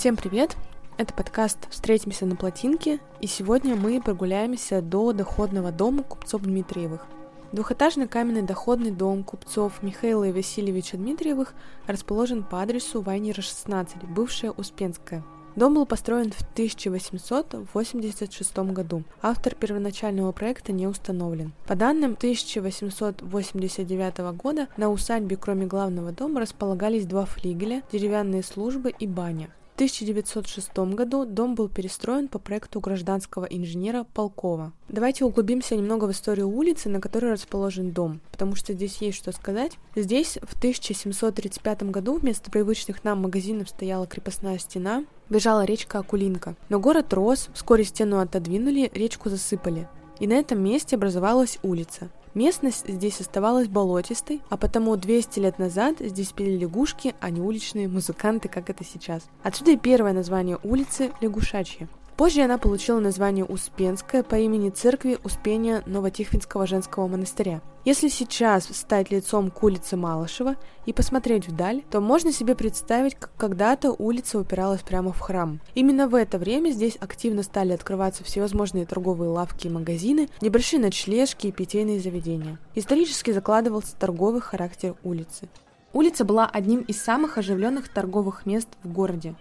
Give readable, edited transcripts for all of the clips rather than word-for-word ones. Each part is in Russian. Всем привет! Это подкаст «Встретимся на плотинке», и сегодня мы прогуляемся до доходного дома купцов Дмитриевых. Двухэтажный каменный доходный дом купцов Михаила и Васильевича Дмитриевых расположен по адресу Вайнира, 16, бывшая Успенская. Дом был построен в 1886 году. Автор первоначального проекта не установлен. По данным 1889 года на усадьбе, кроме главного дома, располагались два флигеля, деревянные службы и баня. В 1906 году дом был перестроен по проекту гражданского инженера Полкова. Давайте углубимся немного в историю улицы, на которой расположен дом, потому что здесь есть что сказать. Здесь в 1735 году вместо привычных нам магазинов стояла крепостная стена, бежала речка Акулинка. Но город рос, вскоре стену отодвинули, речку засыпали. И на этом месте образовалась улица. Местность здесь оставалась болотистой, а потому 200 лет назад здесь пели лягушки, а не уличные музыканты, как это сейчас. Отсюда и первое название улицы – Лягушачья. Позже она получила название Успенская по имени церкви Успения Новотихвинского женского монастыря. Если сейчас встать лицом к улице Малышева и посмотреть вдаль, то можно себе представить, как когда-то улица упиралась прямо в храм. Именно в это время здесь активно стали открываться всевозможные торговые лавки и магазины, небольшие ночлежки и питейные заведения. Исторически закладывался торговый характер улицы. Улица была одним из самых оживленных торговых мест в городе.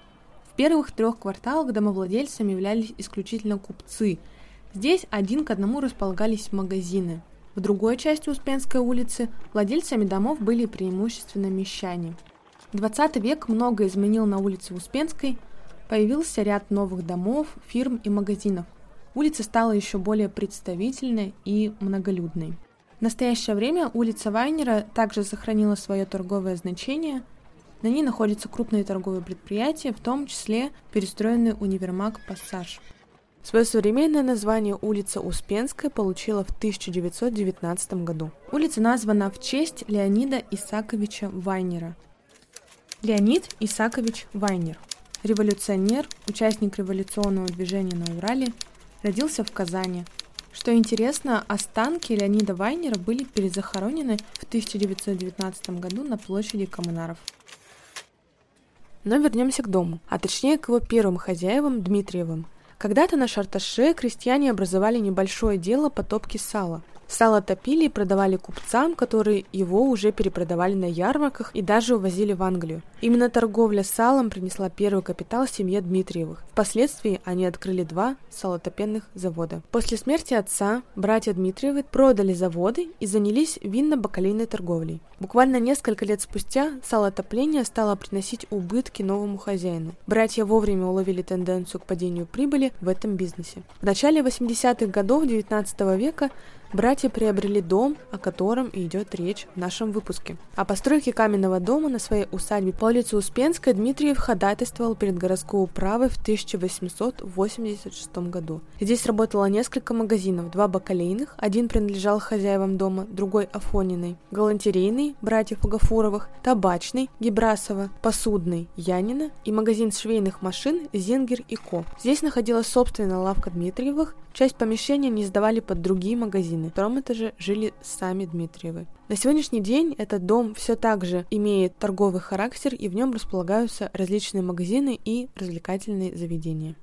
В первых трех кварталах домовладельцами являлись исключительно купцы. Здесь один к одному располагались магазины. В другой части Успенской улицы владельцами домов были преимущественно мещане. 20 век многое изменил на улице Успенской. Появился ряд новых домов, фирм и магазинов. Улица стала еще более представительной и многолюдной. В настоящее время улица Вайнера также сохранила свое торговое значение. На ней находятся крупные торговые предприятия, в том числе перестроенный универмаг «Пассаж». Свое современное название улица Успенская получила в 1919 году. Улица названа в честь Леонида Исааковича Вайнера. Леонид Исаакович Вайнер – революционер, участник революционного движения на Урале, родился в Казани. Что интересно, останки Леонида Вайнера были перезахоронены в 1919 году на площади Коммунаров. Но вернемся к дому, а точнее к его первым хозяевам Дмитриевым. Когда-то на Шарташе крестьяне образовали небольшое дело по топке сала. Сало топили и продавали купцам, которые его уже перепродавали на ярмарках и даже увозили в Англию. Именно торговля салом принесла первый капитал семье Дмитриевых. Впоследствии они открыли два салотопенных завода. После смерти отца братья Дмитриевы продали заводы и занялись винно-бакалейной торговлей. Буквально несколько лет спустя салотопление стало приносить убытки новому хозяину. Братья вовремя уловили тенденцию к падению прибыли в этом бизнесе. В начале 80-х годов XIX века братья приобрели дом, о котором и идет речь в нашем выпуске. О постройке каменного дома на своей усадьбе по улице Успенской Дмитриев ходатайствовал перед городской управой в 1886 году. Здесь работало несколько магазинов, два бакалейных, один принадлежал хозяевам дома, другой Афониной, галантерейный, братьев Агафуровых, табачный, Гебрасова, посудный, Янина и магазин швейных машин «Зингер и Ко». Здесь находилась собственная лавка Дмитриевых, часть помещения не сдавали под другие магазины. На втором этаже жили сами Дмитриевы. На сегодняшний день этот дом все так же имеет торговый характер, и в нем располагаются различные магазины и развлекательные заведения.